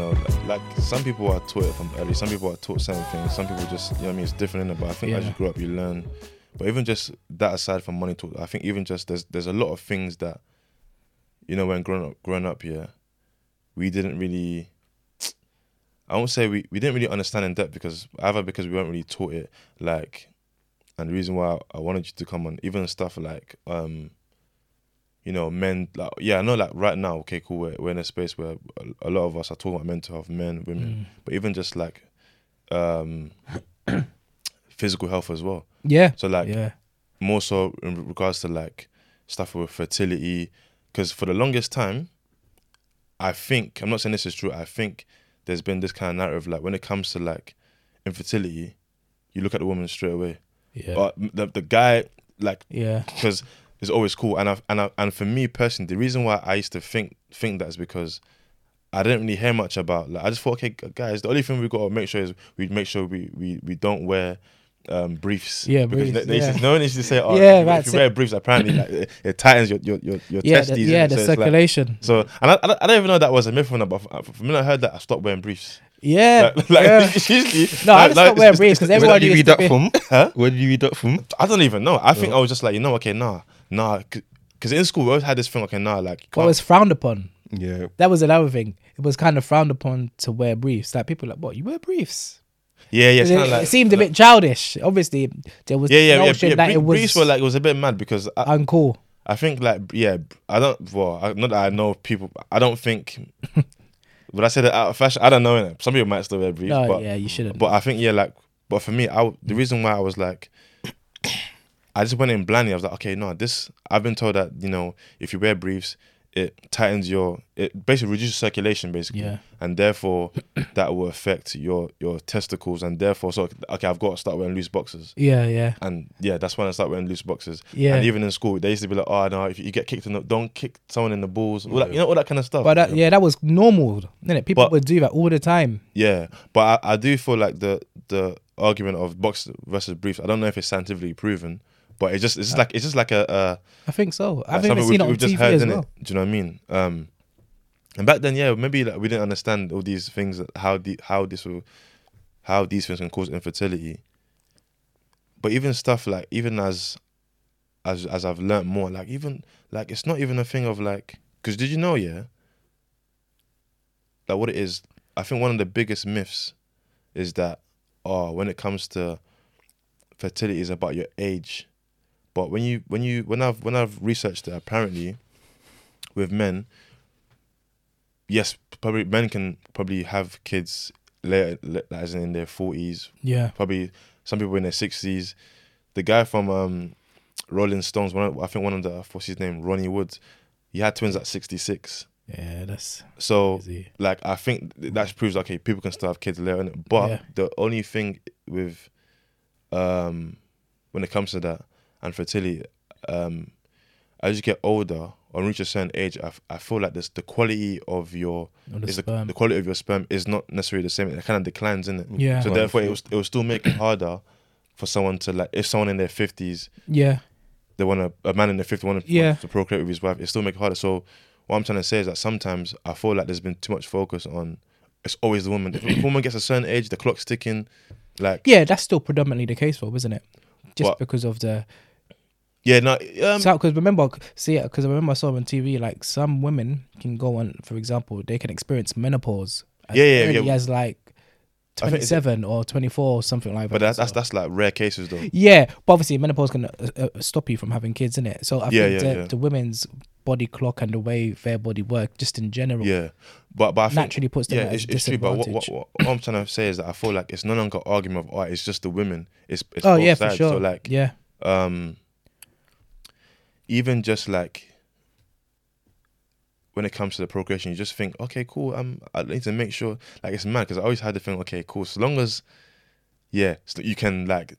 know, like some people are taught it from early, some people are taught certain things, some people just, you know what I mean, it's different in it, but I think as you grow up, you learn. But even just that aside from money talk, I think even just there's a lot of things that, you know, when growing up, yeah, we didn't really, I won't say we didn't really understand in depth because we weren't really taught it, like, and the reason why I wanted you to come on, even stuff like, you know, men, like, yeah, I know, like, right now, okay, cool, we're in a space where a lot of us are talking about mental health, men, women, but even just, like, physical health as well. Yeah. So, like, more so in regards to, like, stuff with fertility, because for the longest time, I think, I'm not saying this is true, I think there's been this kind of narrative, like, when it comes to, like, infertility, you look at the woman straight away. Yeah. But the guy, like, because... It's always cool, and for me personally, the reason why I used to think that is because I didn't really hear much about. Like, I just thought, okay, guys, the only thing we got to make sure is we don't wear briefs. Yeah, because briefs. No one used to say, if you wear briefs, apparently like, it tightens your testes. Yeah, the circulation. Like, so, and I don't even know that was a myth from that, but from when I heard that, I stopped wearing briefs. Yeah. I just stopped wearing briefs because everyone used to be. Where did you read that from? I don't even know. I think I was just like, you know, okay, nah. Nah, because in school we always had this thing, okay, nah, like... Well, it was frowned upon. Yeah. That was another thing. It was kind of frowned upon to wear briefs. Like, people were like, what, you wear briefs? Yeah, it's it seemed a bit childish. Obviously, there was... Briefs were like, it was a bit mad because... Uncool. I think, like, I don't... Well, not that I know people... I don't think... Would I say that out of fashion? I don't know, innit? Some people might still wear briefs, but... yeah, you shouldn't. But I think, But for me, the reason why I was like... I just went in blindly. I was like, okay, no, this... I've been told that, you know, if you wear briefs, it tightens your... It basically reduces circulation, basically. Yeah. And therefore, that will affect your testicles. And therefore, so, okay, I've got to start wearing loose boxers. Yeah. And, that's when I start wearing loose boxers. Yeah. And even in school, they used to be like, oh, no, if you get kicked in the... Don't kick someone in the balls. All that, you know, all that kind of stuff. But that was normal, isn't it? People would do that all the time. Yeah. But I do feel like the argument of boxers versus briefs, I don't know if it's scientifically proven, but it's just like a I think so. I've even seen it on TV as well. Do you know what I mean? And back then, maybe like we didn't understand all these things, how these things can cause infertility. But even stuff like, even as I've learned more, like even like it's not even a thing of like, because did you know like what it is? I think one of the biggest myths is that when it comes to fertility is about your age. But when I've researched it, apparently, with men, yes, probably men can probably have kids later, as in their 40s. Yeah, probably some people in their 60s. The guy from Rolling Stones, I forgot his name, Ronnie Woods, he had twins at 66. Yeah, that's so crazy. Like I think that proves okay, people can still have kids later, innit? But the only thing with when it comes to that. And fertility, as you get older or reach a certain age, I feel like the quality of the quality of your sperm is not necessarily the same. It kind of declines, isn't it? Yeah. So therefore, it will still make it harder for someone to like if someone in their 50s, they want a man in their 50s wants to procreate with his wife. It still make it harder. So what I'm trying to say is that sometimes I feel like there's been too much focus on it's always the woman. If a woman gets a certain age, the clock's ticking. Like that's still predominantly the case, Rob, isn't it? Just because of the. Yeah, no. Because I remember I saw on TV like some women can go on, for example, they can experience menopause. As like 27 or 24 or something like that. But that's like rare cases though. Yeah, but obviously menopause can stop you from having kids, innit? So I think the women's body clock and the way their body work, just in general, but I think naturally puts them at a disadvantage. But what I'm trying to say is that I feel like it's no longer argument of art. It's just the women. It's both sides. For sure. So like even just like when it comes to the procreation, you just think, okay, cool. I need to make sure, like, it's mad because I always had the thing, okay, cool. So long as, so you can like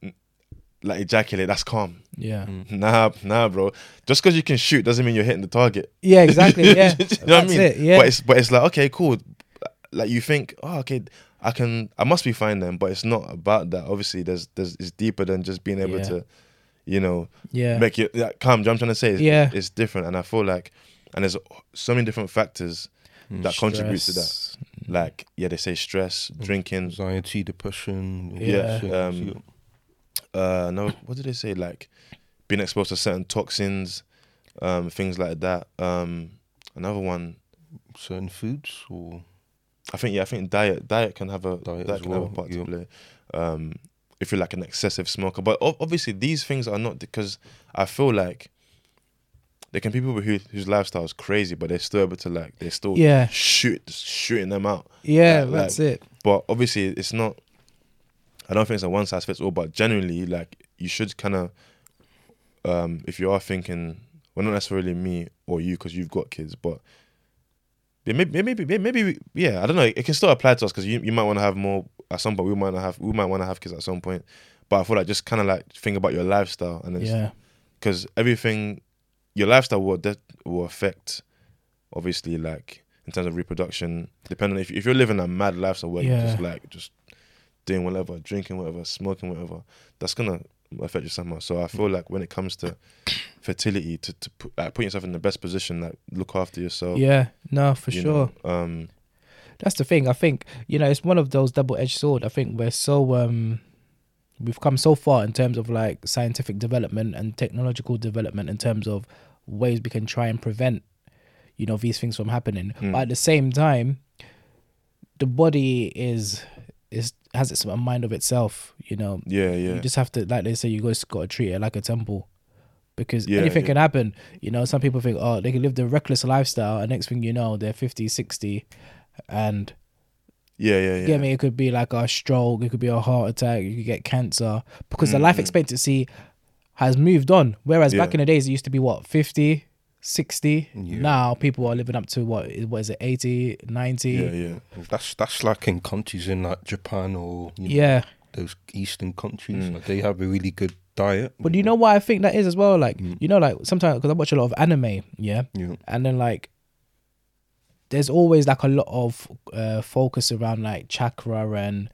ejaculate, that's calm. Yeah. Nah, bro. Just because you can shoot doesn't mean you're hitting the target. Yeah, exactly. Yeah, you know that's what I mean. It, yeah. But it's like okay, cool. Like you think, oh, okay, I must be fine then. But it's not about that. Obviously, there's it's deeper than just being able to. You know, make it calm. Do you know what I'm trying to say? It's different, and I feel like, and there's so many different factors that contribute to that. Like, yeah, they say stress, drinking, anxiety, depression. What did they say? Like, being exposed to certain toxins, things like that. Another one, certain foods, or I think diet can have a have a part to play. If you're like an excessive smoker, but obviously these things are not, because I feel like there can be people whose lifestyle is crazy, but they're still able to like, they're still shooting them out. Yeah, like, that's it. But obviously it's not, I don't think it's a one size fits all, but generally like you should kind of, if you are thinking, well, not necessarily me or you because you've got kids, but maybe yeah, I don't know, it can still apply to us because you might want to have more at some point, we might want to have kids at some point, but I feel like just kind of like think about your lifestyle and because everything, your lifestyle will affect, obviously, like in terms of reproduction, depending on if you're living a mad lifestyle where you're just doing whatever, drinking whatever, smoking whatever, that's gonna affect you somehow. So I feel like when it comes to fertility, to put yourself in the best position, like look after yourself. Yeah, no, for sure. That's the thing. I think, it's one of those double-edged sword. I think we're so, we've come so far in terms of like scientific development and technological development in terms of ways we can try and prevent, these things from happening. But at the same time, the body has its mind of itself, You just have to, like they say, you guys got to treat it like a temple. Because anything can happen. Some people think, oh, they can live the reckless lifestyle and next thing you know, they're 50, 60 and... Yeah. I mean, it could be like a stroke, it could be a heart attack, you could get cancer. Because the life expectancy has moved on. Whereas back in the days, it used to be, 50, 60? Yeah. Now, people are living up to, what is it, 80, 90? Yeah. That's like in countries in like Japan or... those Eastern countries. Like they have a really good diet. But do you know why I think that is as well? Like, like sometimes, because I watch a lot of anime, and then like, there's always like a lot of focus around like chakra and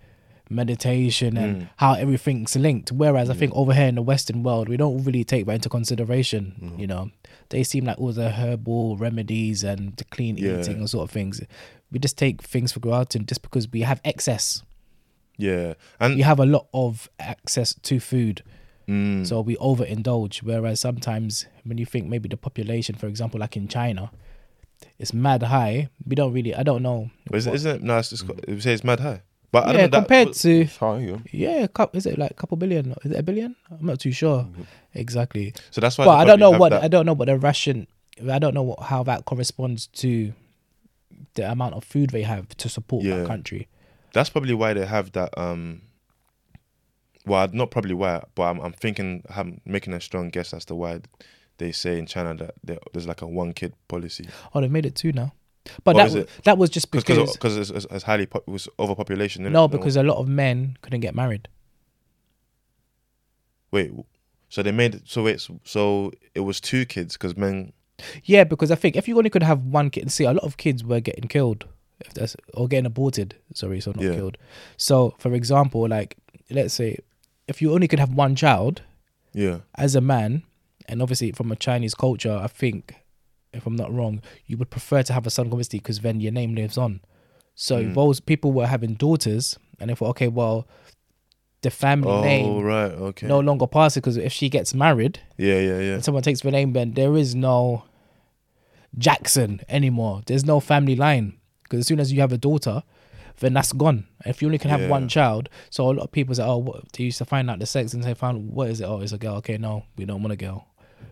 meditation and how everything's linked. Whereas I think over here in the Western world, we don't really take that into consideration, They seem like all the herbal remedies and the clean eating and sort of things. We just take things for granted just because we have excess. Yeah. And we have a lot of access to food. So we overindulge. Whereas sometimes when you think maybe the population, for example, like in China, it's mad high. We don't really. I don't know. Isn't it? No, it's just. You say it's mad high, but I don't know compared to high, is it like a couple billion? Is it a billion? I'm not too sure exactly. So that's why. But I don't know how that corresponds to the amount of food they have to support that country. That's probably why they have that. Well, not probably why, but I'm thinking. I'm making a strong guess as to why. They say in China that there's like a one-kid policy. Oh, they've made it two now. But that was just because it's highly it was overpopulation. Because a lot of men couldn't get married. Wait, so they made it. So it was two kids because men. Yeah, because I think if you only could have one kid, see, a lot of kids were getting killed, or getting aborted. Sorry, so not killed. So, for example, like let's say if you only could have one child, as a man. And obviously, from a Chinese culture, I think, if I'm not wrong, you would prefer to have a son, obviously, because then your name lives on. So those people were having daughters, and they thought, okay, well, the family name no longer passes because if she gets married, and someone takes the name, then there is no Jackson anymore. There's no family line because as soon as you have a daughter, then that's gone. If you only can have one child, so a lot of people say, they used to find out the sex and they found, what is it? Oh, it's a girl. Okay, no, we don't want a girl.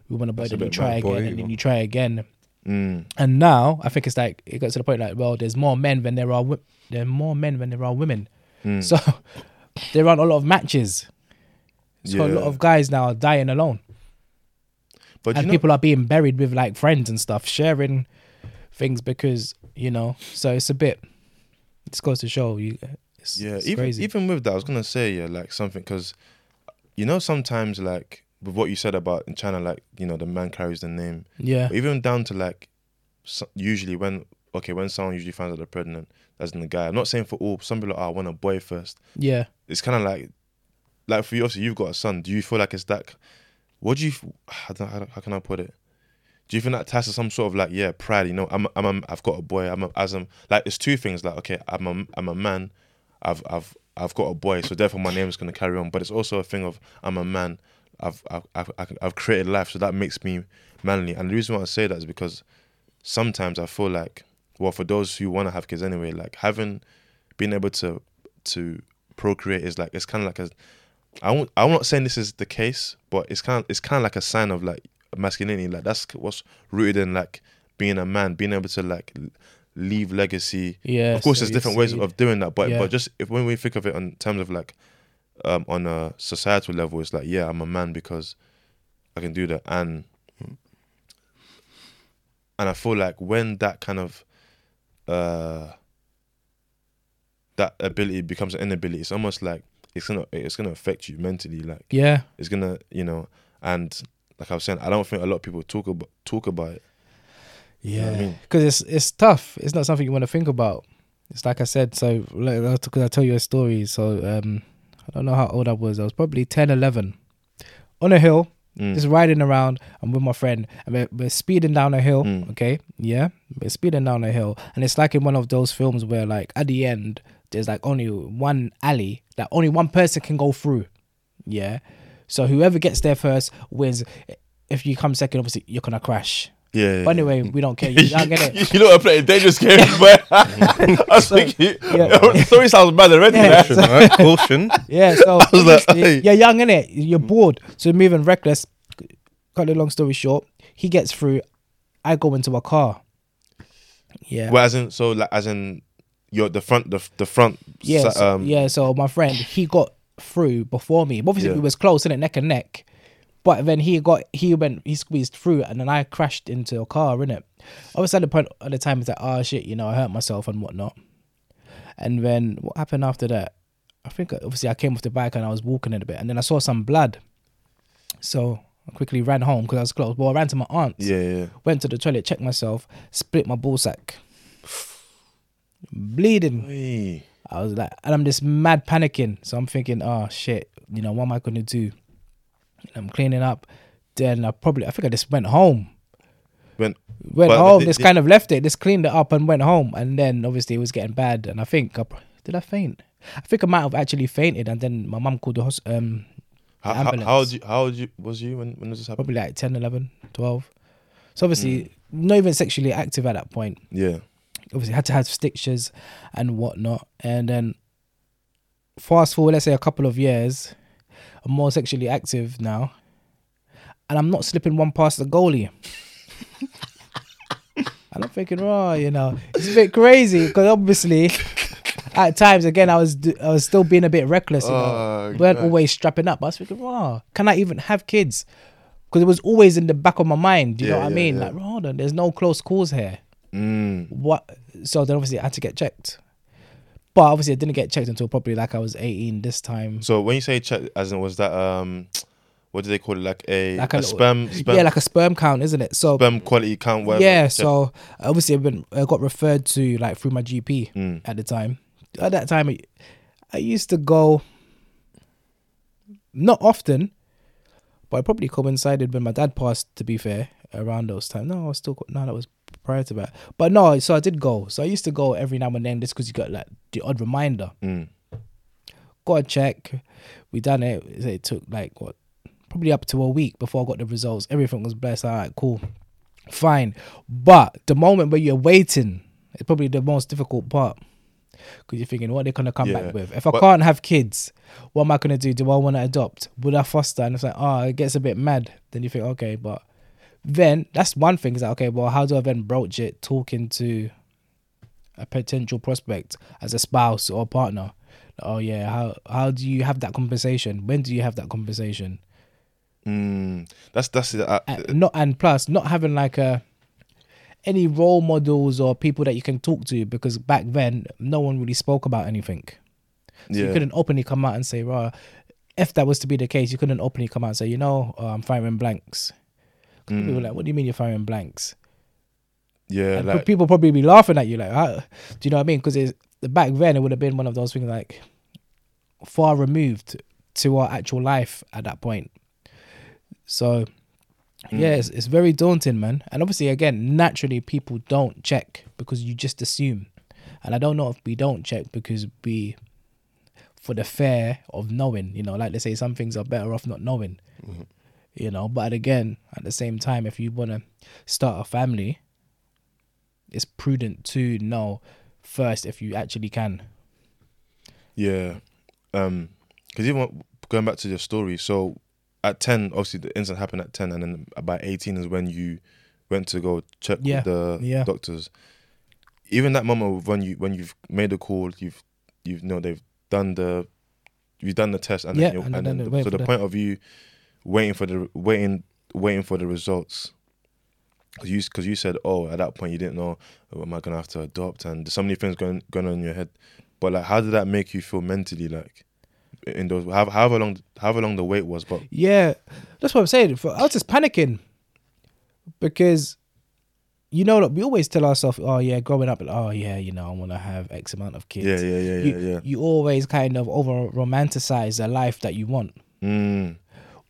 We want a boy, then you try again. And now I think it's like it got to the point like, well, there's more men than there are women. So there aren't a lot of matches. So a lot of guys now are dying alone. But people are being buried with like friends and stuff, sharing things because so it's a bit. It goes to show you. It's crazy. Even with that, I was gonna say like something because sometimes like. With what you said about in China, like, the man carries the name. Yeah. But even down to like, usually when someone usually finds out they're pregnant, as in the guy, I'm not saying for all, some people are like, I want a boy first. Yeah. It's kind of like for you, obviously you've got a son. Do you feel like it's that, how can I put it? Do you think that ties to some sort of like, yeah, pride? You know, I've got a boy. Like, it's two things. Like, okay, I'm a man. I've got a boy, so therefore my name is gonna carry on. But it's also a thing of I'm a man. I've created life, so that makes me manly. And the reason why I say that is because sometimes I feel like, well, for those who want to have kids anyway, like having being able to procreate is like, it's kind of like a, I'm not saying this is the case, but it's kind of like a sign of like masculinity. Like that's what's rooted in like being a man, being able to like leave legacy. Yeah, of course, there's different ways of doing that, but just if when we think of it in terms of like on a societal level, it's like, yeah, I'm a man because I can do that, and I feel like when that kind of that ability becomes an inability, it's almost like it's gonna affect you mentally. Like, yeah, it's gonna, you know, and like I was saying, I don't think a lot of people talk about it. Yeah, because you know what I mean? it's tough. It's not something you want to think about. It's like I said. So because I tell you a story. So I don't know how old I was. I was probably 10, 11, on a hill, just riding around. I'm with my friend, and we're speeding down a hill. Okay, yeah, we're speeding down a hill, and it's like in one of those films where like at the end, there's like only one alley that only one person can go through. Yeah. So whoever gets there first wins. If you come second, obviously you're gonna crash. Yeah. But anyway, we don't care. You don't get it. You know what, I play a dangerous game, but I was thinking, the story sounds bad already. Yeah, so, right? Caution. Yeah. So I was like, hey. You're young, innit? You're bored, so you're moving reckless. Cut the long story short, he gets through. I go into a car. Yeah. Well, as in. You're the front. Yeah, so my friend, he got through before me. Obviously, we was close, innit, neck and neck. But then he squeezed through, and then I crashed into a car, innit. I was at the point at the time, it's like, oh shit, you know, I hurt myself and whatnot. And then what happened after that? I think obviously I came off the bike and I was walking in a bit, and then I saw some blood. So I quickly ran home because I was close. Well, I ran to my aunt's. Yeah. Went to the toilet, checked myself, split my ball sack. Bleeding. Oy. I was like, and I'm just mad panicking. So I'm thinking, oh shit, you know, what am I gonna do? And I'm cleaning up. Then I think I just went home. Just kind of left it, just cleaned it up and went home. And then obviously it was getting bad. And I think, did I faint? I think I might have actually fainted. And then my mum called the hospital. Ambulance. How old was you when this happened? Probably like 10, 11, 12. So obviously, not even sexually active at that point. Yeah. Obviously had to have stitches and whatnot. And then fast forward, let's say a couple of years, I'm more sexually active now, and I'm not slipping one past the goalie. And I'm thinking, oh, you know, it's a bit crazy because obviously at times, again, I was still being a bit reckless. You know? Weren't always strapping up. I was thinking, oh, can I even have kids? Because it was always in the back of my mind. You know what I mean? Yeah. Like, hold on, there's no close calls here. What? So then obviously I had to get checked, but obviously I didn't get checked until probably like I was 18 this time. So when you say check, as in, was that what do they call it, like a little, sperm? Yeah, like a sperm count, isn't it? So sperm quality count, whatever. Yeah, so obviously I got referred to like through my GP at the time. At that time I used to go, not often, but it probably coincided when my dad passed, to be fair, around those times. That was prior to that, but no, so I did go. So I used to go every now and then just because you got like the odd reminder. Got a check, we done it. It took like probably up to a week before I got the results. Everything was blessed. All right, cool, fine. But the moment where you're waiting is probably the most difficult part because you're thinking, what are they gonna come back with? If I can't have kids, what am I gonna do? Do I want to adopt? Would I foster? And it's like, it gets a bit mad. Then you think, okay, but. Then that's one thing is like, okay, well, how do I then broach it talking to a potential prospect as a spouse or a partner? Oh yeah, how do you have that conversation? When do you have that conversation? Plus not having like any role models or people that you can talk to, because back then no one really spoke about anything. So you couldn't openly come out and say, "Well, if that was to be the case, you couldn't openly come out and say, you know, I'm firing blanks." People were like, what do you mean you're firing blanks? Yeah, and like, people probably be laughing at you like, how? Do you know what I mean? Because back then it would have been one of those things like far removed to our actual life at that point. So Yeah, it's very daunting, man. And obviously, again, naturally, people don't check because you just assume. And I don't know if we don't check because we, for the fear of knowing, you know, like they say, some things are better off not knowing, you know. But again, at the same time, if you want to start a family, it's prudent to know first if you actually can. Yeah. Because even going back to your story, so at 10, obviously the incident happened at 10, and then by 18 is when you went to go check with the doctors. Even that moment when you've made a call, you've done the test, and then the point of you waiting for the results, because you said, oh, at that point you didn't know, oh, am I gonna have to adopt, and there's so many things going on in your head. But like, how did that make you feel mentally, like, in those however long the wait was? But yeah, that's what I'm saying. I was just panicking because, you know, look, we always tell ourselves, oh yeah, growing up, oh yeah, you know, I want to have X amount of kids. Yeah. You always kind of over romanticize the life that you want. Mm.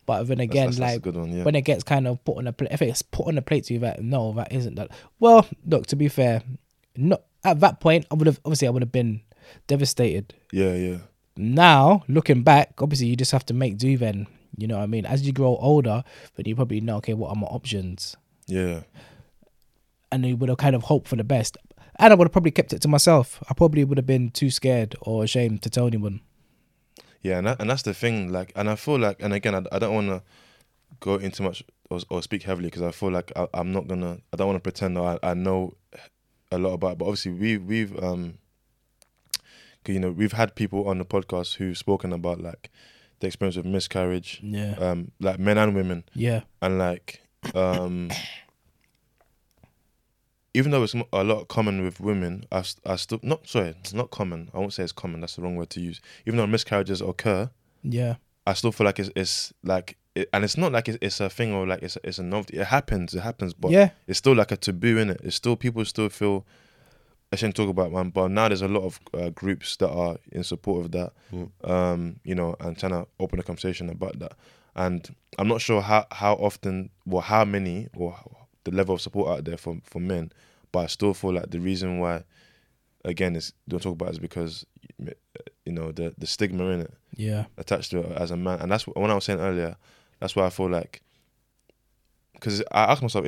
But then again, that's a good one, when it gets kind of put on a plate, if it's put on a plate to you, that no, that isn't that. Well, look, to be fair, not at that point, I would have been devastated. Yeah. Now looking back, obviously you just have to make do. Then you know what I mean. As you grow older, then you probably know, okay, what are my options? Yeah. And they would have kind of hoped for the best. And I would have probably kept it to myself. I probably would have been too scared or ashamed to tell anyone. Yeah, and that's the thing. Like, and I feel like, and again, I don't want to go into much or speak heavily because I feel like I don't want to pretend that I know a lot about it. But obviously we've had people on the podcast who've spoken about like the experience of miscarriage. Yeah. Like men and women. Yeah. And like, even though it's a lot common with women, it's not common. I won't say it's common. That's the wrong word to use. Even though miscarriages occur, yeah, I still feel like it's like, and it's not like it's a thing or like it's a novelty. It happens, but yeah, it's still like a taboo, innit? It's still, people still feel ashamed to talk about, man. But now there's a lot of groups that are in support of that, you know, and trying to open a conversation about that. And I'm not sure how often, or how many, or the level of support out there for men, but I still feel like the reason why, again, is don't talk about it is because, you know, the stigma in it, attached to it as a man, and that's what I was saying earlier. That's why I feel like, because I ask myself,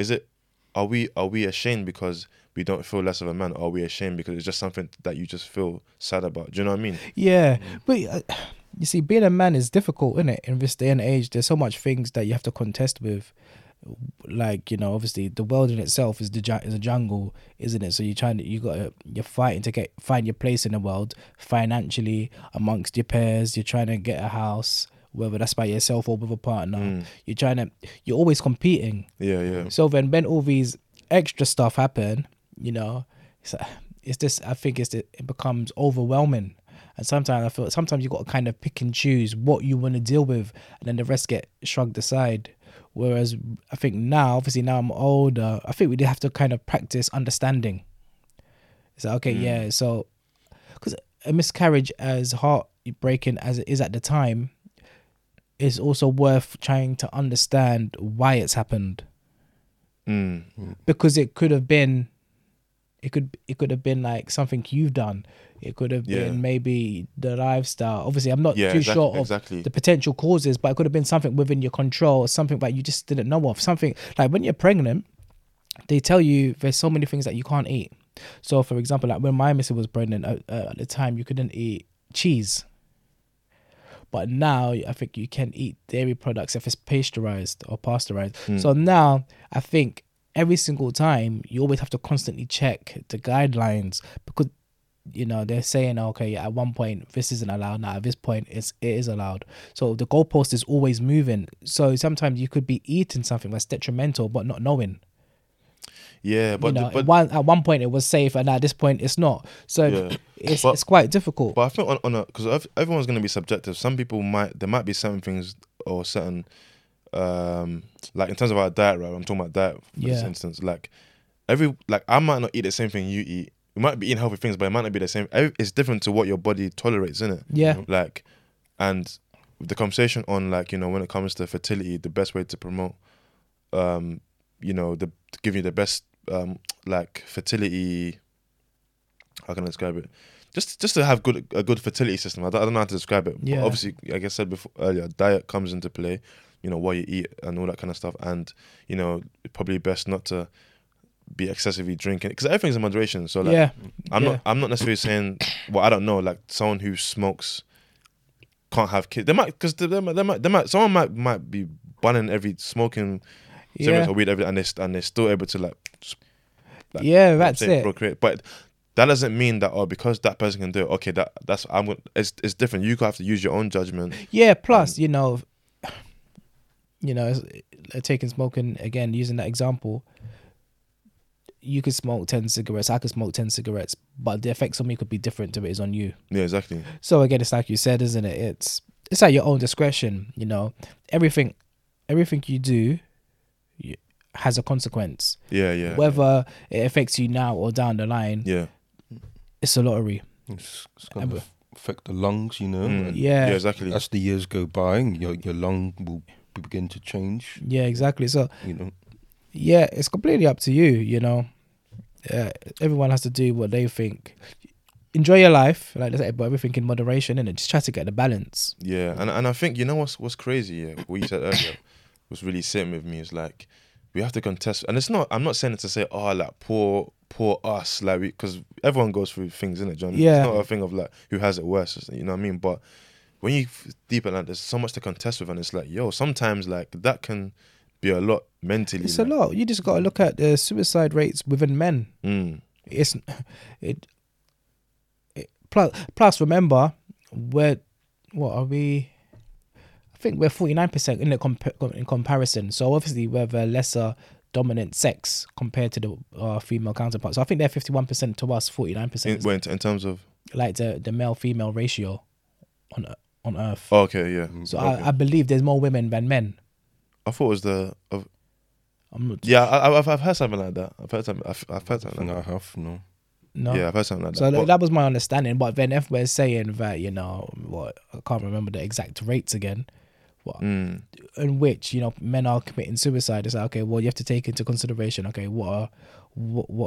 are we ashamed because we don't feel less of a man? Or are we ashamed because it's just something that you just feel sad about? Do you know what I mean? Yeah, but you see, being a man is difficult, isn't it? In this day and age, there's so much things that you have to contest with. Like, you know, obviously the world in itself is a jungle, isn't it? So you're fighting to find your place in the world financially, amongst your peers. You're trying to get a house, whether that's by yourself or with a partner. You're always competing. Yeah. So then when all these extra stuff happen, you know, it becomes overwhelming. And sometimes I feel you got to kind of pick and choose what you want to deal with, and then the rest get shrugged aside. Whereas I think now I'm older, I think we have to kind of practice understanding. It's like, okay, so, because a miscarriage, as heartbreaking as it is at the time, is also worth trying to understand why it's happened. Because it could have been like something you've done. It could have been maybe the lifestyle. Obviously, I'm not too sure of the potential causes, but it could have been something within your control, something that you just didn't know of. Something like when you're pregnant, they tell you there's so many things that you can't eat. So, for example, like when my missus was pregnant, at the time you couldn't eat cheese. But now I think you can eat dairy products if it's pasteurized or pasteurized. So now I think every single time you always have to constantly check the guidelines, because, you know, they're saying, okay, at one point this isn't allowed, now at this point it is allowed. So the goalpost is always moving. So sometimes you could be eating something that's detrimental but not knowing. Yeah, but, you know, at one point it was safe, and at this point it's not. So it's quite difficult. But I think because everyone's going to be subjective. Some people there might be certain things or certain, like in terms of our diet, right? I'm talking about diet for this instance. Like I might not eat the same thing you eat. We might be eating healthy things, but it might not be the same. It's different to what your body tolerates, isn't it? Yeah. Like, and the conversation on, like, you know, when it comes to fertility, the best way to promote you know, the give you the best like fertility. How can I describe it? Just to have a good fertility system. I don't know how to describe it. Yeah. But obviously, like I said earlier, diet comes into play. You know, what you eat and all that kind of stuff. And, you know, probably best not to be excessively drinking, because everything's in moderation. So like, yeah. I'm not necessarily saying, well, I don't know, like someone who smokes can't have kids. They might, because they might someone might be banning every smoking cigarettes or weed, and they're still able to like yeah, that's it. Procreate. But that doesn't mean that because that person can do it, okay, it's different. You have to use your own judgment. Yeah. Plus, and, you know, taking smoking again, using that example. You could smoke 10 cigarettes, I could smoke 10 cigarettes, but the effects on me could be different to it is on you. Yeah, exactly. So again, it's like you said, isn't it? It's at your own discretion, you know. Everything you do has a consequence. Yeah, yeah. Whether it affects you now or down the line, it's a lottery. It's going to affect the lungs, you know. Mm. Yeah, exactly. As the years go by, your lung will begin to change. Yeah, exactly. So, you know. Yeah, it's completely up to you, you know. Everyone has to do what they think. Enjoy your life, like I said, but everything in moderation, and just try to get the balance. Yeah, and I think, you know, what's crazy, what you said earlier was really sitting with me, is like, we have to contest, and it's not, I'm not saying it to say, oh, like, poor us, like, because everyone goes through things, innit, John? Yeah. It's not a thing of, like, who has it worse, you know what I mean? But when you deepen, like, there's so much to contest with, and it's like, yo, sometimes, like, that can be a lot mentally. It's a lot. You just got to look at the suicide rates within men. Mm. Plus, remember, what are we? I think we're 49% in comparison. So obviously we're the lesser dominant sex compared to the female counterparts. So I think they're 51% to us, 49%. In terms of like the male female ratio on Earth. Oh, okay, yeah. So okay. I believe there's more women than men. I thought it was I'm not. Yeah, I've heard something like that. I've heard something like that. Yeah, I've heard something like that. So that was my understanding. But then if we're saying that, you know, I can't remember the exact rates again. In which, you know, men are committing suicide. It's like, okay, well, you have to take into consideration, okay, what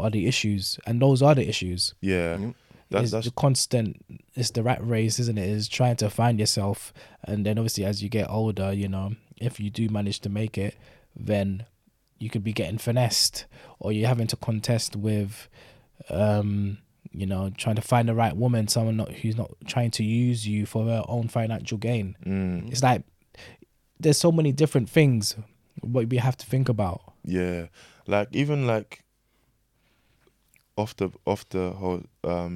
are the issues? And those are the issues. Yeah. Mm-hmm. That's the constant. It's the rat race, isn't it? Is trying to find yourself, and then obviously as you get older, you know, if you do manage to make it, then you could be getting finessed, or you're having to contest with, you know, trying to find the right woman, who's not trying to use you for her own financial gain. Mm. It's like there's so many different things what we have to think about. Yeah, like even like. Off the whole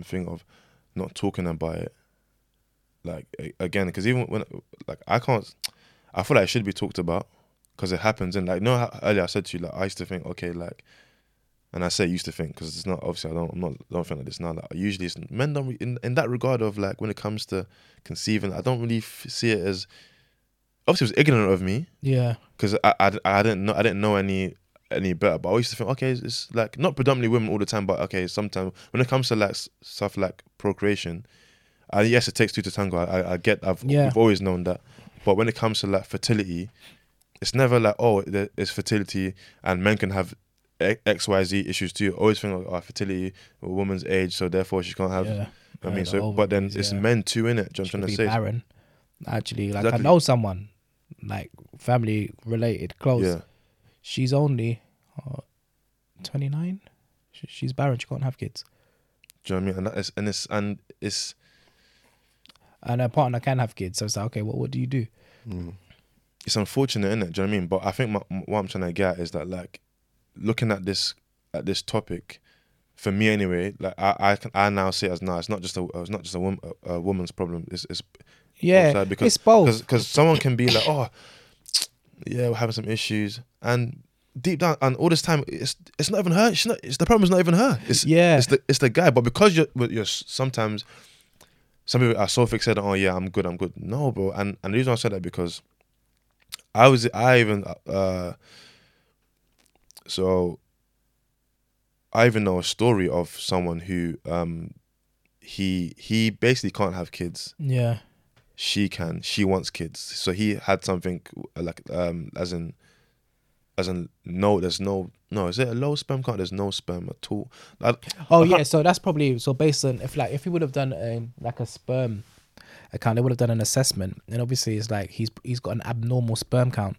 thing of not talking about it, like again, because even when like I feel like it should be talked about because it happens. And like earlier I said to you, like I used to think, okay, like, and I say used to think because it's not obviously I don't think like this now. Like usually it's, men don't in that regard of like when it comes to conceiving, I don't really see it as obviously it was ignorant of me. Yeah, because I didn't know any better, but I used to think, okay, it's like not predominantly women all the time, but okay, sometimes when it comes to like stuff like procreation, yes, it takes two to tango. We've always known that, but when it comes to like fertility, it's never like, oh, it's fertility, and men can have XYZ issues too. I always think, oh, fertility, a woman's age, so therefore she can't have. Yeah. I mean, so but then it's men too, innit? Do you know what I'm trying to say? Barren, actually, like exactly. I know someone, like family related, close. Yeah. She's only 29. She's barren. She can't have kids. Do you know what I mean? And her partner can have kids. So it's like, okay, what do you do? Mm. It's unfortunate, isn't it? Do you know what I mean? But I think what I'm trying to get at is that, like, looking at this topic, for me anyway, like I now see it as now it's not just a woman's problem. It's both, because someone can be like, oh. Yeah, we're having some issues, and deep down, and all this time, it's not even her. The problem's not even her. It's the guy. But because you're sometimes some people are so fixated on, oh yeah, I'm good. No, bro, and the reason I said that because I even know a story of someone who he basically can't have kids. Yeah. She wants kids. So he had something like, as in doesn't know there's no is it a low sperm count? There's no sperm at all. So that's probably so based on if he would have done a sperm account, they would have done an assessment, and obviously it's like he's got an abnormal sperm count.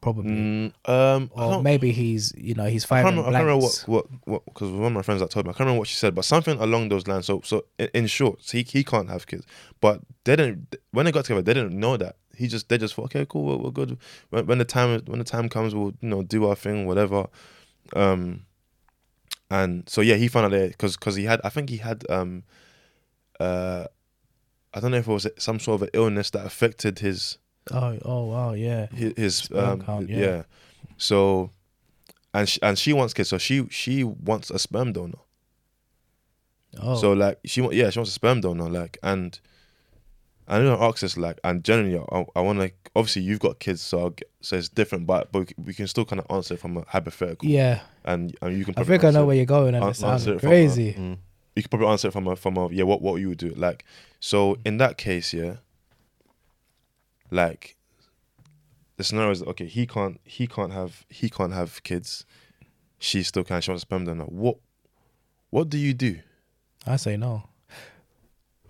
Probably or maybe he's firing blanks. I can't remember what because one of my friends that told me, I can't remember what she said, but something along those lines. So in short, he can't have kids, but they didn't, when they got together they didn't know that. They just thought, okay, cool, we're good, when the time comes we'll do our thing, whatever. And so yeah, he found out because he had I don't know if it was some sort of an illness that affected his wow, yeah. His count, yeah. Yeah. So, and she wants kids. So she wants a sperm donor. Oh. So she wants a sperm donor. And I don't know, ask this and generally I want obviously you've got kids, so it's different, but we can still kind of answer it from a hypothetical. Yeah. And you can. I think I know where you're going. And it sounds crazy. You could probably answer it from a what you would do so in that case the scenario is okay. He can't have kids. She still can. She wants a sperm donor. What do you do? I say no.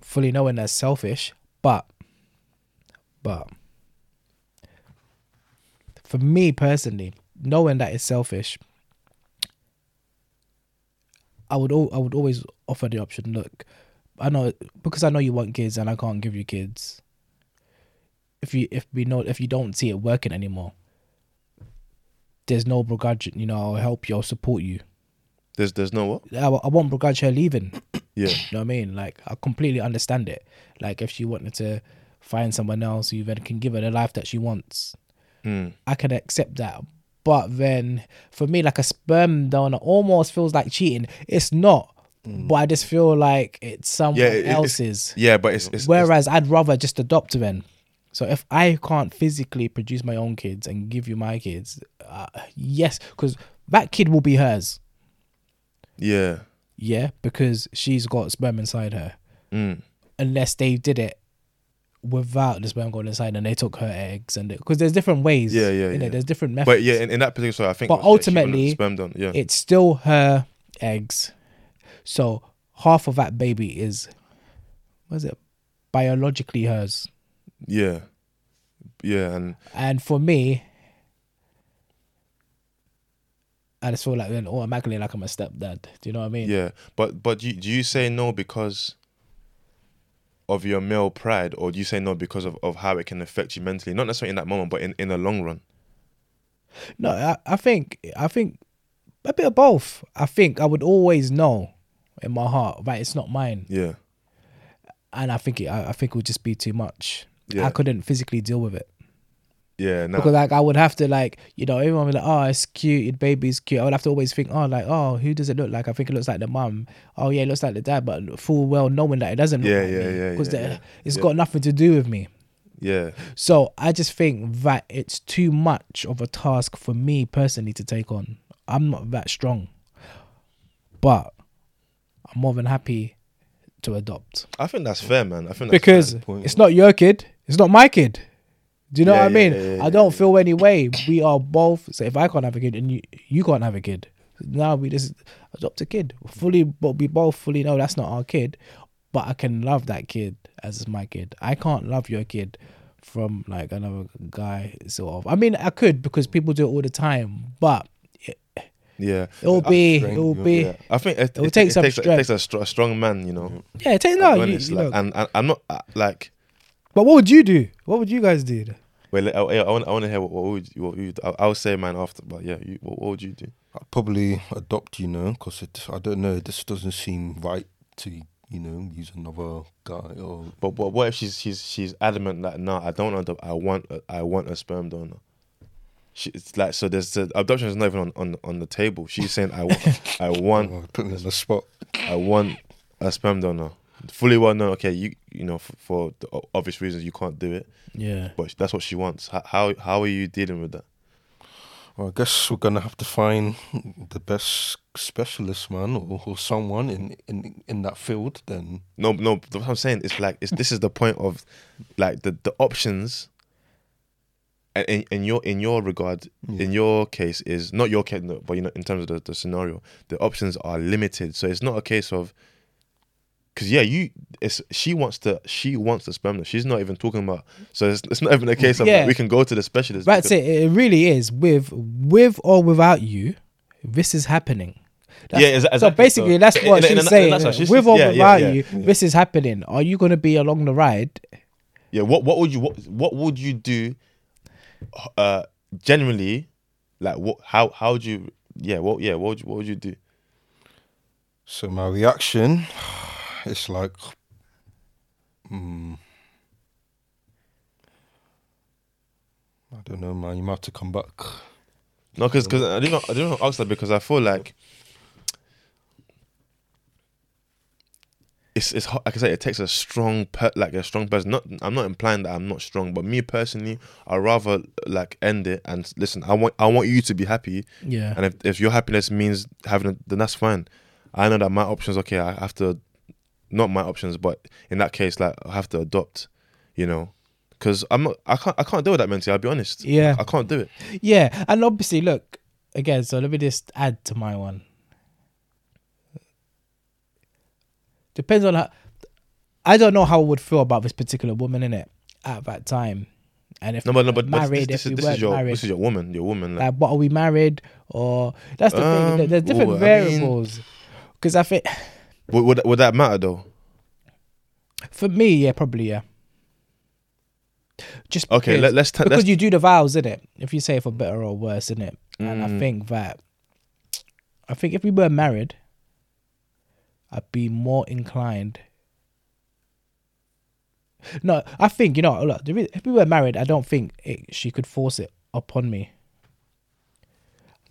Fully knowing that's selfish, but for me personally, knowing that it's selfish, I would always offer the option. Look, I know because I know you want kids and I can't give you kids. If you don't see it working anymore, there's no begrudge, I'll help you, I'll support you. There's no what? I won't begrudge her leaving. Yeah. You know what I mean? I completely understand it. If she wanted to find someone else who then can give her the life that she wants, I can accept that. But then, for me, a sperm donor almost feels like cheating. It's not. But I just feel like it's someone else's. Whereas I'd rather just adopt then. So if I can't physically produce my own kids and give you my kids, yes, because that kid will be hers. Yeah. Yeah, because she's got sperm inside her. Unless they did it without the sperm going inside and they took her eggs. Because there's different ways. Yeah. There's different methods. But in that particular story, I think... But ultimately, it's still her eggs. So half of that baby is... What is it? Biologically hers. Yeah, and for me, I just feel like then automatically I'm a stepdad. Do you know what I mean? Yeah, but do you say no because of your male pride, or do you say no because of how it can affect you mentally? Not necessarily in that moment, but in the long run. No, I think a bit of both. I think I would always know in my heart that it's not mine. Yeah, and I think it would just be too much. Yeah. I couldn't physically deal with it. Yeah, no. Because I would have to everyone would be like, oh, it's cute, your baby's cute. I would have to always think, who does it look like? I think it looks like the mum. Oh yeah, it looks like the dad, but full well knowing that it doesn't look like me. Because it's got nothing to do with me. Yeah. So I just think that it's too much of a task for me personally to take on. I'm not that strong. But I'm more than happy to adopt. I think that's fair, man. Because it's not your kid, it's not my kid. Do you know what I mean? I don't feel any way. We are both. So if I can't have a kid and you can't have a kid, now we just adopt a kid. But we both fully know that's not our kid. But I can love that kid as my kid. I can't love your kid from another guy sort of. I mean, I could because people do it all the time, but. It'll be. Yeah. I think it takes a strong man, Yeah, it takes no. And I'm not like. But what would you do? What would you guys do? Well, I want to hear what would you? I'll say mine after, but yeah, what would you do? I'd probably adopt, because I don't know. This doesn't seem right to. Use another guy. Or but what if she's adamant that no, I don't adopt. I want a sperm donor. It's so there's adoption is not even on the table. She's saying I want put me on the spot. I want a sperm donor. Fully well known. Okay, for the obvious reasons you can't do it. Yeah, but that's what she wants. How are you dealing with that? Well, I guess we're gonna have to find the best specialist, man, or someone in that field. Then no. What I'm saying is this is the point of the options. in your regard, in your case, is not your case, but you know, in terms of the scenario, the options are limited. So it's not a case of, because she wants the sperm. She's not even talking about. So it's not even a case of we can go to the specialist. That's it. It really is with or without you. This is happening. Exactly. So basically, so, that's what she's saying. With or without you, this is happening. Are you going to be along the ride? Yeah. What would you do? Generally, like what? How would you? Yeah. What would you do? So my reaction, it's like, I don't know, man. You might have to come back. No, because I didn't ask that because I feel like it's hard, like I say, it takes a strong person. Not, I'm not implying that I'm not strong, but me personally, I rather like end it and listen. I want you to be happy. Yeah. And if your happiness means having it, then that's fine. I know that my options, okay. I have to, not my options, but in that case, like I have to adopt. You know. Because I can't deal with that mentally, I'll be honest. Yeah. I can't do it. Yeah. And obviously, look, again, so let me just add to my one. Depends on how... I don't know how I would feel about this particular woman, innit, at that time. And if married, this is your woman. Your woman. Like what, are we married? Or... That's the thing. There's different variables. Because I think... Would that matter, though? For me, yeah, probably, yeah. Just okay, because, because you do the vows, innit? If you say for better or worse, innit? And I think if we were married, I'd be more inclined. No, I think, you know, look, if we were married, I don't think she could force it upon me.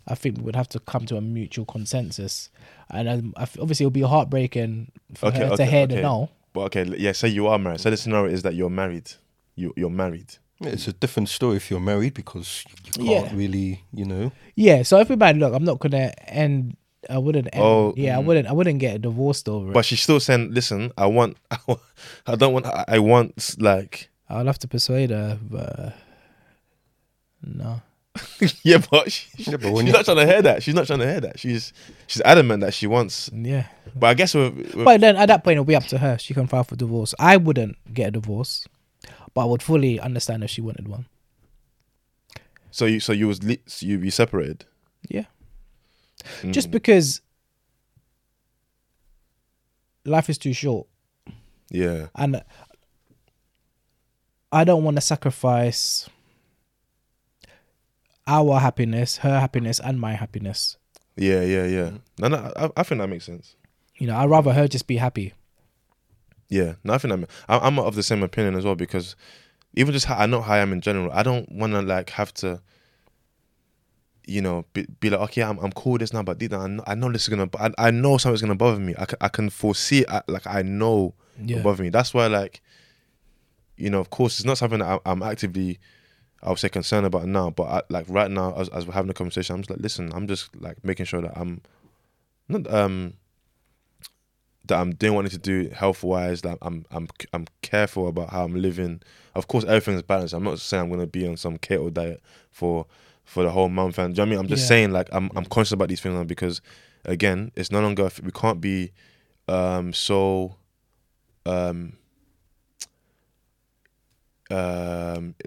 I think we would have to come to a mutual consensus, and obviously it would be heartbreaking for her to hear the no. But say you are married. So the scenario is that you're married. You're married. It's a different story if you're married because you can't really, you know. Yeah. So if we married, look, I'm not gonna end. I wouldn't end. Oh, yeah, I wouldn't get divorced over it. But she's still saying, "Listen, I want like." I'll have to persuade her, but no. but she's not trying to hear that. She's not trying to hear that. She's adamant that she wants. Yeah. But I guess but then at that point it'll be up to her. She can file for divorce. I wouldn't get a divorce. But I would fully understand if she wanted one. So you separated? Yeah. Just because life is too short. Yeah. And I don't want to sacrifice our happiness, her happiness, and my happiness. Yeah. No, I think that makes sense. You know, I'd rather her just be happy. Yeah, nothing. I'm of the same opinion as well because even just how I know how I am in general, I don't want to like have to, you know, be like, okay, I'm cool with this now, but I know this is gonna, I know something's gonna bother me. I can foresee it. It'll bother me. That's why, like, you know, of course, it's not something that I'm actively, I would say, concerned about now. But right now, as we're having a conversation, I'm just like, listen, I'm just like making sure that I'm not that I'm doing what I need to do health wise, that I'm careful about how I'm living. Of course everything's balanced. I'm not saying I'm gonna be on some keto diet for the whole month, and do you know what I mean? I'm just saying like I'm conscious about these things because again, it's no longer, we can't be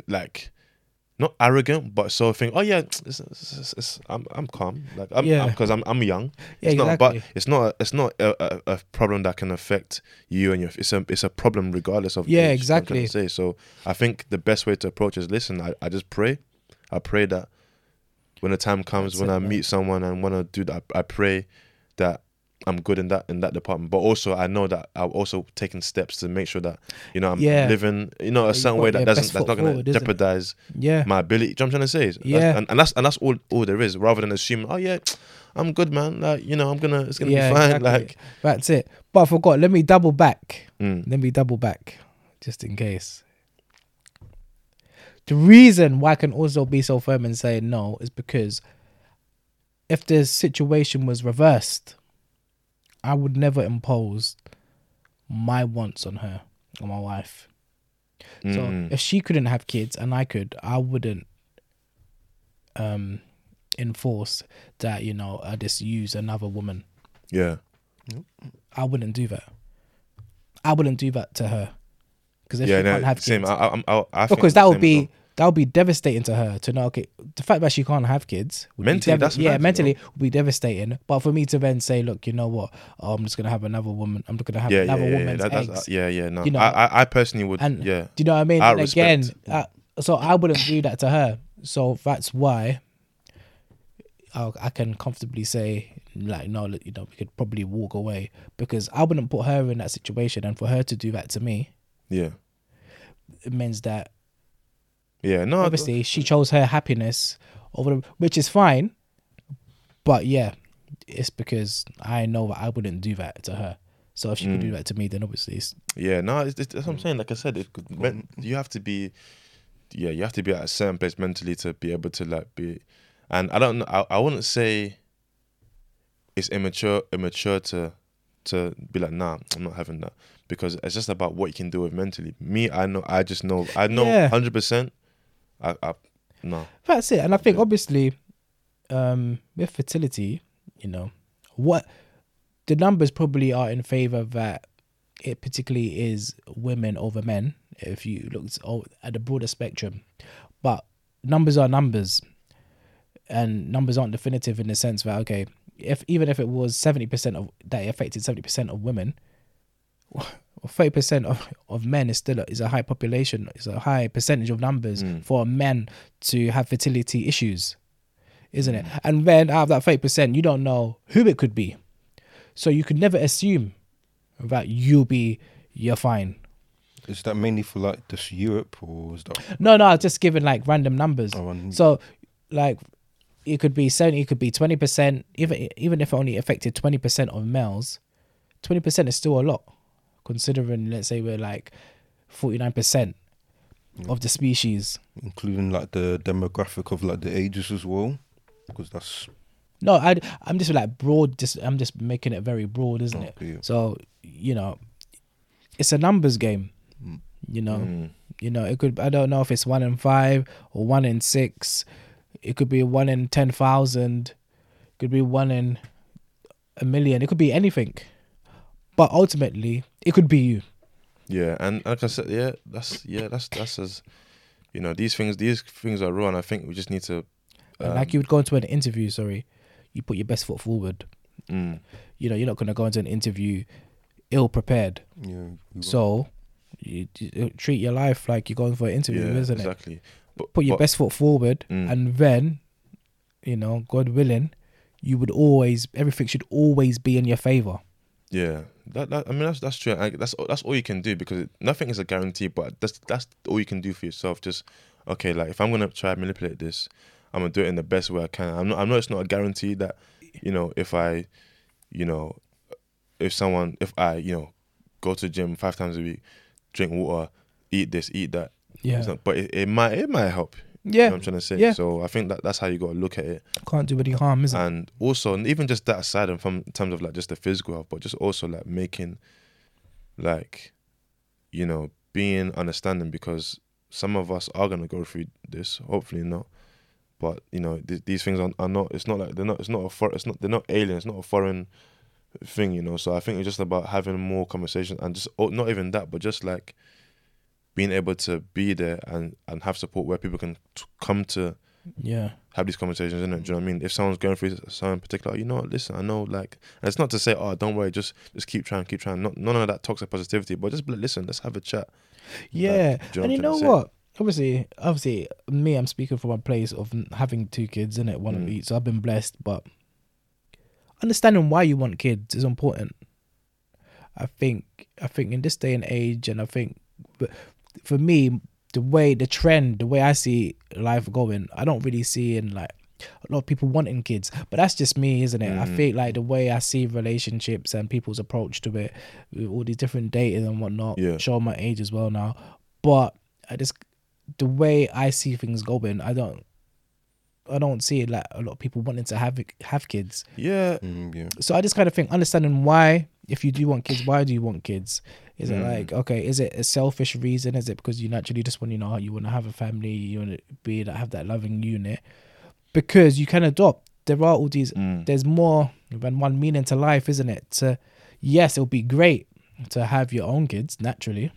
like not arrogant, but so think, oh yeah, it's, I'm calm, like because I'm young. Yeah, it's exactly. Not, but it's not a problem that can affect you and your. It's a problem regardless of. Yeah, age, exactly. So I think the best way to approach is listen. I just pray. I pray that when the time comes, that's when I meet someone and want to do that, I pray that I'm good in that department. But also I know that I'm also taking steps to make sure that, you know, I'm living, you know, a certain way that that's not going to jeopardize my ability. Do you know what I'm trying to say? Yeah. And that's all there is, rather than assuming, oh yeah, I'm good, man. Like, you know, it's going to be fine. Exactly. Like, that's it. But I forgot, let me double back. Let me double back just in case. The reason why I can also be so firm and say no is because if the situation was reversed, I would never impose my wants on her, on my wife. So if she couldn't have kids and I could, I wouldn't enforce that, you know, I just use another woman. Yeah. I wouldn't do that. I wouldn't do that to her. Because she can't have kids. I think because that would be devastating to her to know, okay, the fact that she can't have kids would mentally, be mentally would be devastating. But for me to then say, look, you know what, oh, I'm just gonna have another woman. I'm gonna have another woman's eggs. No, you know, I personally would. And, do you know what I mean? And again, so I wouldn't do that to her. So that's why I can comfortably say, like, no, you know, we could probably walk away because I wouldn't put her in that situation, and for her to do that to me, it means that. Obviously, she chose her happiness over, which is fine, but it's because I know that I wouldn't do that to her. So if she could do that to me, then obviously, it's that's what I'm saying. Like I said, you have to be, you have to be at a certain place mentally to be able to like be, and I don't know, I wouldn't say it's immature to be like, nah, I'm not having that, because it's just about what you can deal with mentally. Me, I know 100%. No. That's it. And I think obviously, with fertility, you know, what the numbers probably are in favor that it particularly is women over men, if you look at the broader spectrum. But numbers are numbers, and numbers aren't definitive in the sense that, okay, if it was 70% of that affected 70% of women, or 30% of men is a high population, is a high percentage of numbers for men to have fertility issues, isn't it? And then out of that 30%, you don't know who it could be, so you could never assume that you're fine. Is that mainly for like just Europe, or is that no? I was just giving like random numbers. So like, it could be 70%, it could be 20%. Even if it only affected 20% of males, 20% is still a lot, considering, let's say, we're like 49% of the species, including like the demographic of like the ages as well, because that's I'm just like broad. I'm just making it very broad, isn't it? So you know, it's a numbers game. You know, you know, it could. I don't know if it's 1 in 5 or 1 in 6. It could be 1 in 10,000. It could be 1 in 1,000,000. It could be anything. But ultimately, it could be you. Yeah, and like I said, that's as, you know, these things are real, and I think we just need to. Like, you would go into an interview. Sorry, you put your best foot forward. You know, you're not going to go into an interview ill prepared. Yeah. So, you treat your life like you're going for an interview, isn't it? Exactly. Put your best foot forward, and then, you know, God willing, everything should always be in your favor. Yeah, that's true. That's all you can do, because nothing is a guarantee. But that's all you can do for yourself. Just okay, like, if I'm gonna try and manipulate this, I'm gonna do it in the best way I can. I know it's not a guarantee that, you know, if I go to the gym 5 times a week, drink water, eat this, eat that. Yeah, but it might help. Yeah, you know what I'm trying to say. Yeah. So I think that's how you got to look at it. Can't do any harm, is it? And also, and even just that aside, and from in terms of like just the physical health, but just also like making, like, you know, being understanding, because some of us are gonna go through this. Hopefully not, but you know, these things are not. It's not like they're not. It's not a foreign. It's not. They're not alien. It's not a foreign thing. You know. So I think it's just about having more conversations, and just not even that, but just like, being able to be there and have support where people can come to have these conversations, innit? Do you know what I mean? If someone's going through something in particular, you know what, listen, I know, like, and it's not to say, oh, don't worry, just keep trying, none of that toxic positivity, but just listen, let's have a chat. Yeah, like, you know, and you know what? Obviously, me, I'm speaking from a place of having 2 kids, innit, one of each, so I've been blessed, but understanding why you want kids is important. I think in this day and age, and I think, but for me, the way I see life going, I don't really see in like a lot of people wanting kids, but that's just me, isn't it? I feel like the way I see relationships and people's approach to it, with all these different dating and whatnot, showing my age as well now, but the way I see things going, I don't see like a lot of people wanting to have kids. So I just kind of think, understanding why, if you do want kids, why do you want kids? Is it like, okay, is it a selfish reason? Is it because you naturally just want to have a family, you want to have that loving unit? because you can adopt. There are all these, there's more than one meaning to life, isn't it? Yes, it'll be great to have your own kids, naturally.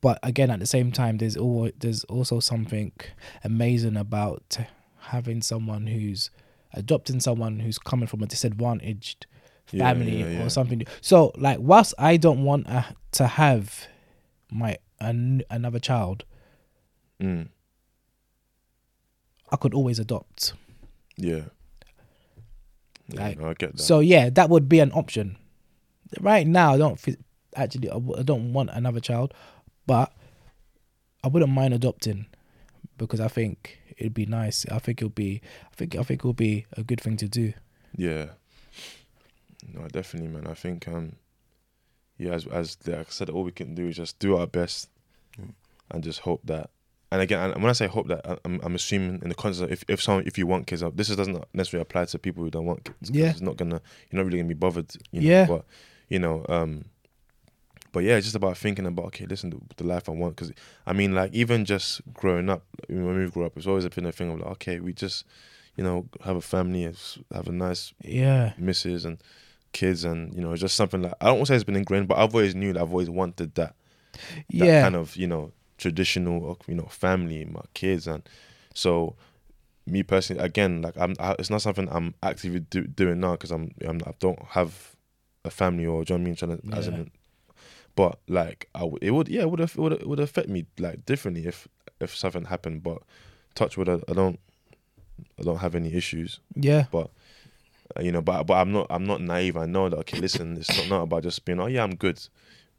But again, at the same time, there's also something amazing about having someone who's adopting someone who's coming from a disadvantaged family or something. So, like, whilst I don't want to have my another child, I could always adopt. I get that. So yeah, that would be an option. Right now, I don't want another child, but I wouldn't mind adopting because I think it'd be nice. I think it'll be a good thing to do. Yeah. No, definitely, man. I think as I said, all we can do is just do our best and just hope that. And again, when I say hope that, I'm assuming in the context of if you want kids, this doesn't necessarily apply to people who don't want kids. Yeah, you're not really gonna be bothered. But but yeah, it's just about thinking about, okay, listen, the life I want. Because I mean, like, even just growing up, when we grew up, it's always been a thing of like, okay, we just, have a family, have a nice missus and kids, and it's just something like, I don't want to say it's been ingrained, but I've always knew that I've always wanted that kind of traditional, family, my kids. And so me personally, again, like, it's not something I'm actively doing now because I don't have a family or do you know what I mean, but like it would affect me like differently if something happened. But touch wood, I don't have any issues. Yeah, but but I'm not naive. I know that, okay, listen, it's not about just being, oh yeah, I'm good.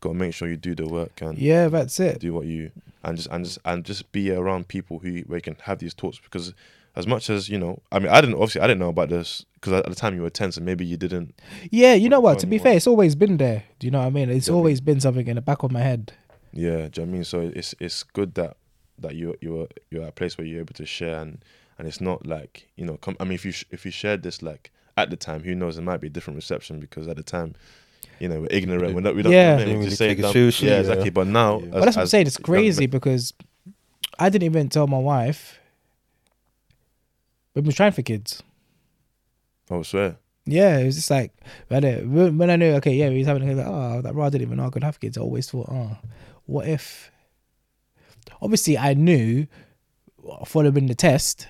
Got to make sure you do the work and that's it. Do what you and just be around people where you can have these talks, because as much as I mean, I didn't know about this because at the time you were 10, so maybe you didn't. Yeah, to be fair, it's always been there. Do you know what I mean? It's always been something in the back of my head. Yeah, do you know what I mean? So it's good that you're at a place where you're able to share and it's not like I mean, if you shared this like at the time, who knows? It might be a different reception because at the time, we're ignorant. We don't. Yeah, we don't really say it seriously. Yeah, exactly. But now, but that's what I'm saying. It's crazy because I didn't even tell my wife we've been trying for kids. Oh, I swear. Yeah, it was just like when I knew, okay, yeah, we was having a kid. Like, I didn't even know I could have kids. I always thought, what if? Obviously, I knew following the test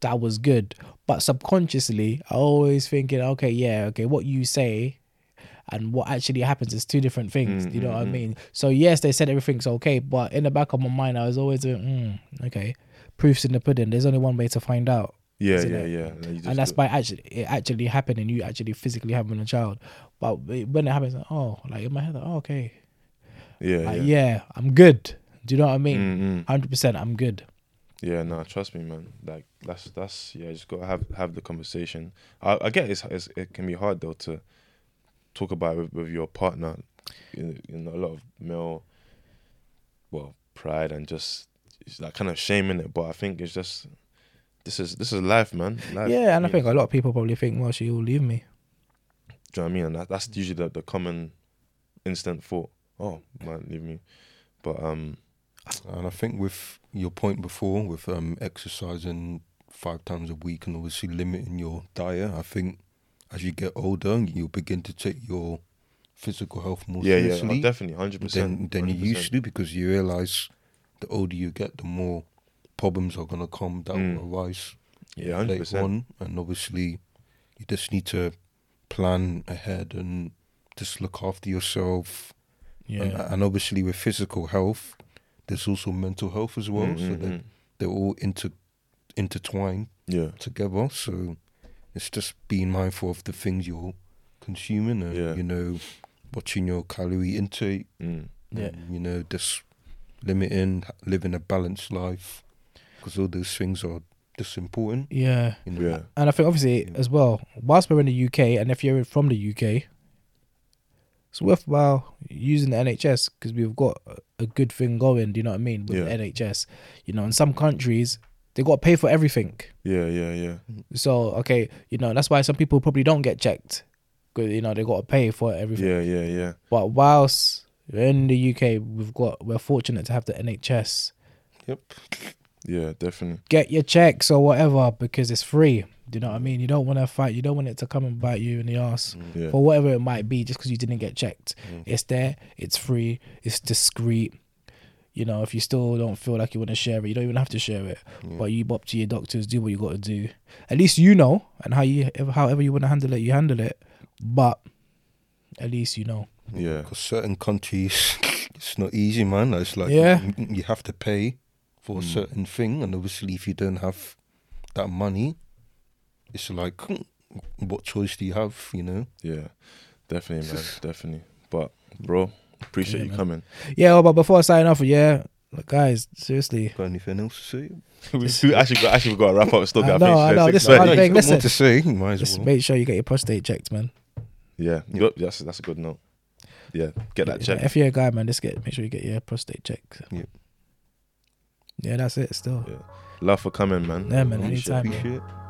that was good, but subconsciously, I always thinking, okay, what you say and what actually happens is two different things. You know what I mean? So yes, they said everything's okay, but in the back of my mind, I was always doing, okay, proof's in the pudding. There's only one way to find out. Yeah. And that's by it actually happening. You actually physically having a child. But when it happens, in my head, okay. Yeah, I'm good. Do you know what I mean? 100%, I'm good. Yeah, no, trust me, man. Like that's just gotta have the conversation. I get it can be hard though to talk about it with your partner, a lot of male pride and just it's like kind of shame in it, but I think it's just this is life, man. Life, yeah, and I think a lot of people probably think, well, she will leave me. Do you know what I mean? And that's usually the common instant thought. Oh, man, leave me. But and I think with your point before with exercising 5 times a week and obviously limiting your diet, I think as you get older, you'll begin to take your physical health more seriously. Yeah, definitely, 100%. Than you used to, because you realise the older you get, the more problems are going to come that will arise later on. And obviously, you just need to plan ahead and just look after yourself. Yeah. And obviously, with physical health, there's also mental health as well. So they're all intertwined together. So it's just being mindful of the things you're consuming and, watching your calorie intake, and, just limiting, living a balanced life, because all those things are just important. Yeah. And I think obviously as well, whilst we're in the UK, and if you're from the UK, it's worthwhile using the NHS because we've got a good thing going, do you know what I mean, with the NHS. In some countries, they got to pay for everything. Yeah. So, okay, that's why some people probably don't get checked. Because, they got to pay for everything. Yeah. But whilst in the UK, we're fortunate to have the NHS. Yep. Yeah, definitely. Get your checks or whatever because it's free. Do you know what I mean? You don't want to fight. You don't want it to come and bite you in the ass or whatever it might be just because you didn't get checked. Mm. It's there. It's free. It's discreet. You know, if you still don't feel like you want to share it, you don't even have to share it. Mm. But you bop to your doctors, do what you got to do. At least you know, and however you want to handle it, you handle it. But at least you know. Yeah, because certain countries, it's not easy, man. It's like you have to pay for a certain thing, and obviously if you don't have that money, it's like, what choice do you have, you know? Yeah, definitely, man, definitely. But, bro, appreciate you coming. Yeah, well, but before I sign off, look, guys, seriously. Got anything else to say? We've got to wrap up. Still got more to say. Just make sure you get your prostate checked, man. Yeah, that's a good note. Yeah, get that checked. If you're a guy, man, just make sure you get your prostate checked. Yeah. Yeah, that's it still. Yeah. Love for coming, man. Yeah, man, anytime.